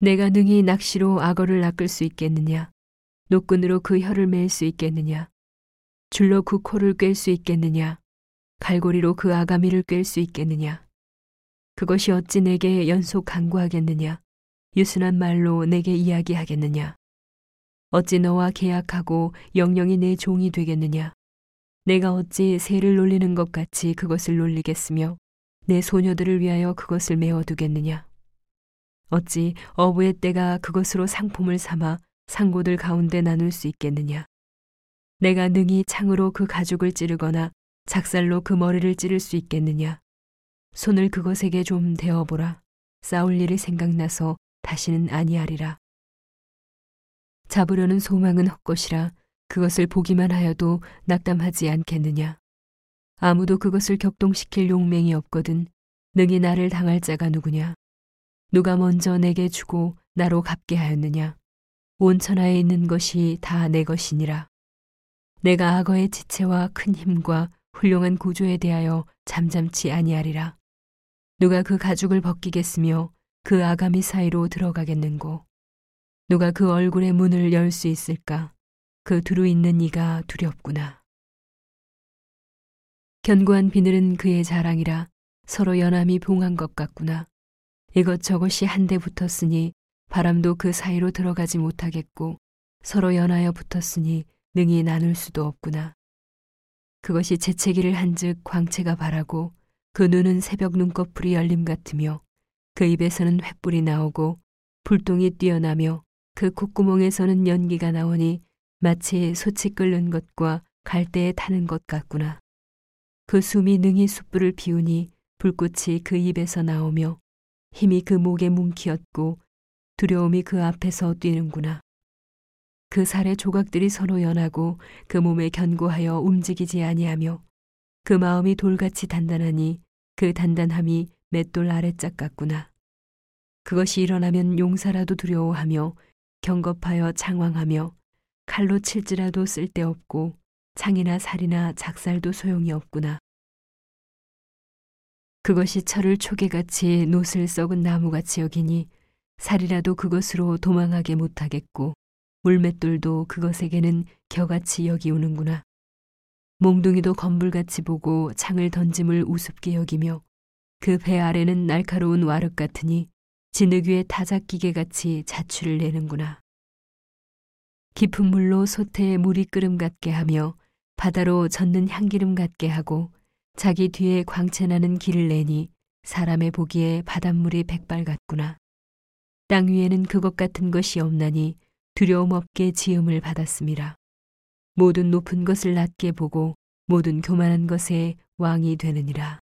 내가 능히 낚시로 악어를 낚을 수 있겠느냐? 노끈으로 그 혀를 맬 수 있겠느냐? 줄로 그 코를 꿰 수 있겠느냐? 갈고리로 그 아가미를 꿰 수 있겠느냐? 그것이 어찌 내게 연속 강구하겠느냐? 유순한 말로 내게 이야기하겠느냐? 어찌 너와 계약하고 영영이 내 종이 되겠느냐? 내가 어찌 새를 놀리는 것 같이 그것을 놀리겠으며 내 소녀들을 위하여 그것을 메어두겠느냐? 어찌 어부의 때가 그것으로 상품을 삼아 상고들 가운데 나눌 수 있겠느냐? 내가 능히 창으로 그 가죽을 찌르거나 작살로 그 머리를 찌를 수 있겠느냐? 손을 그것에게 좀 대어보라. 싸울 일이 생각나서 다시는 아니하리라. 잡으려는 소망은 헛것이라. 그것을 보기만 하여도 낙담하지 않겠느냐? 아무도 그것을 격동시킬 용맹이 없거든. 능히 나를 당할 자가 누구냐? 누가 먼저 내게 주고 나로 갚게 하였느냐? 온 천하에 있는 것이 다 내 것이니라. 내가 악어의 지체와 큰 힘과 훌륭한 구조에 대하여 잠잠치 아니하리라. 누가 그 가죽을 벗기겠으며 그 아가미 사이로 들어가겠는고? 누가 그 얼굴의 문을 열 수 있을까? 그 두루 있는 이가 두렵구나. 견고한 비늘은 그의 자랑이라. 서로 연함이 봉한 것 같구나. 이것저것이 한데 붙었으니 바람도 그 사이로 들어가지 못하겠고 서로 연하여 붙었으니 능히 나눌 수도 없구나. 그것이 재채기를 한즉 광채가 바라고 그 눈은 새벽 눈꺼풀이 열림 같으며 그 입에서는 횃불이 나오고 불똥이 뛰어나며 그 콧구멍에서는 연기가 나오니 마치 솥이 끓는 것과 갈대에 타는 것 같구나. 그 숨이 능히 숯불을 피우니 불꽃이 그 입에서 나오며 힘이 그 목에 뭉키었고 두려움이 그 앞에서 뛰는구나. 그 살의 조각들이 서로 연하고 그 몸에 견고하여 움직이지 아니하며 그 마음이 돌같이 단단하니 그 단단함이 맷돌 아래짝 같구나. 그것이 일어나면 용사라도 두려워하며 경겁하여 장황하며 칼로 칠지라도 쓸데없고 창이나 살이나 작살도 소용이 없구나. 그것이 철을 초개같이 노슬 썩은 나무같이 여기니 살이라도 그것으로 도망하게 못하겠고 물맷돌도 그것에게는 겨같이 여기오는구나. 몽둥이도 건불같이 보고 창을 던짐을 우습게 여기며 그 배 아래는 날카로운 와륵 같으니 진흙 위에 타작기계같이 자취를 내는구나. 깊은 물로 소태에 물이 끓음 같게 하며 바다로 젓는 향기름 같게 하고 자기 뒤에 광채나는 길을 내니 사람의 보기에 바닷물이 백발 같구나. 땅 위에는 그것 같은 것이 없나니 두려움 없게 지음을 받았음이라. 모든 높은 것을 낮게 보고 모든 교만한 것에 왕이 되느니라.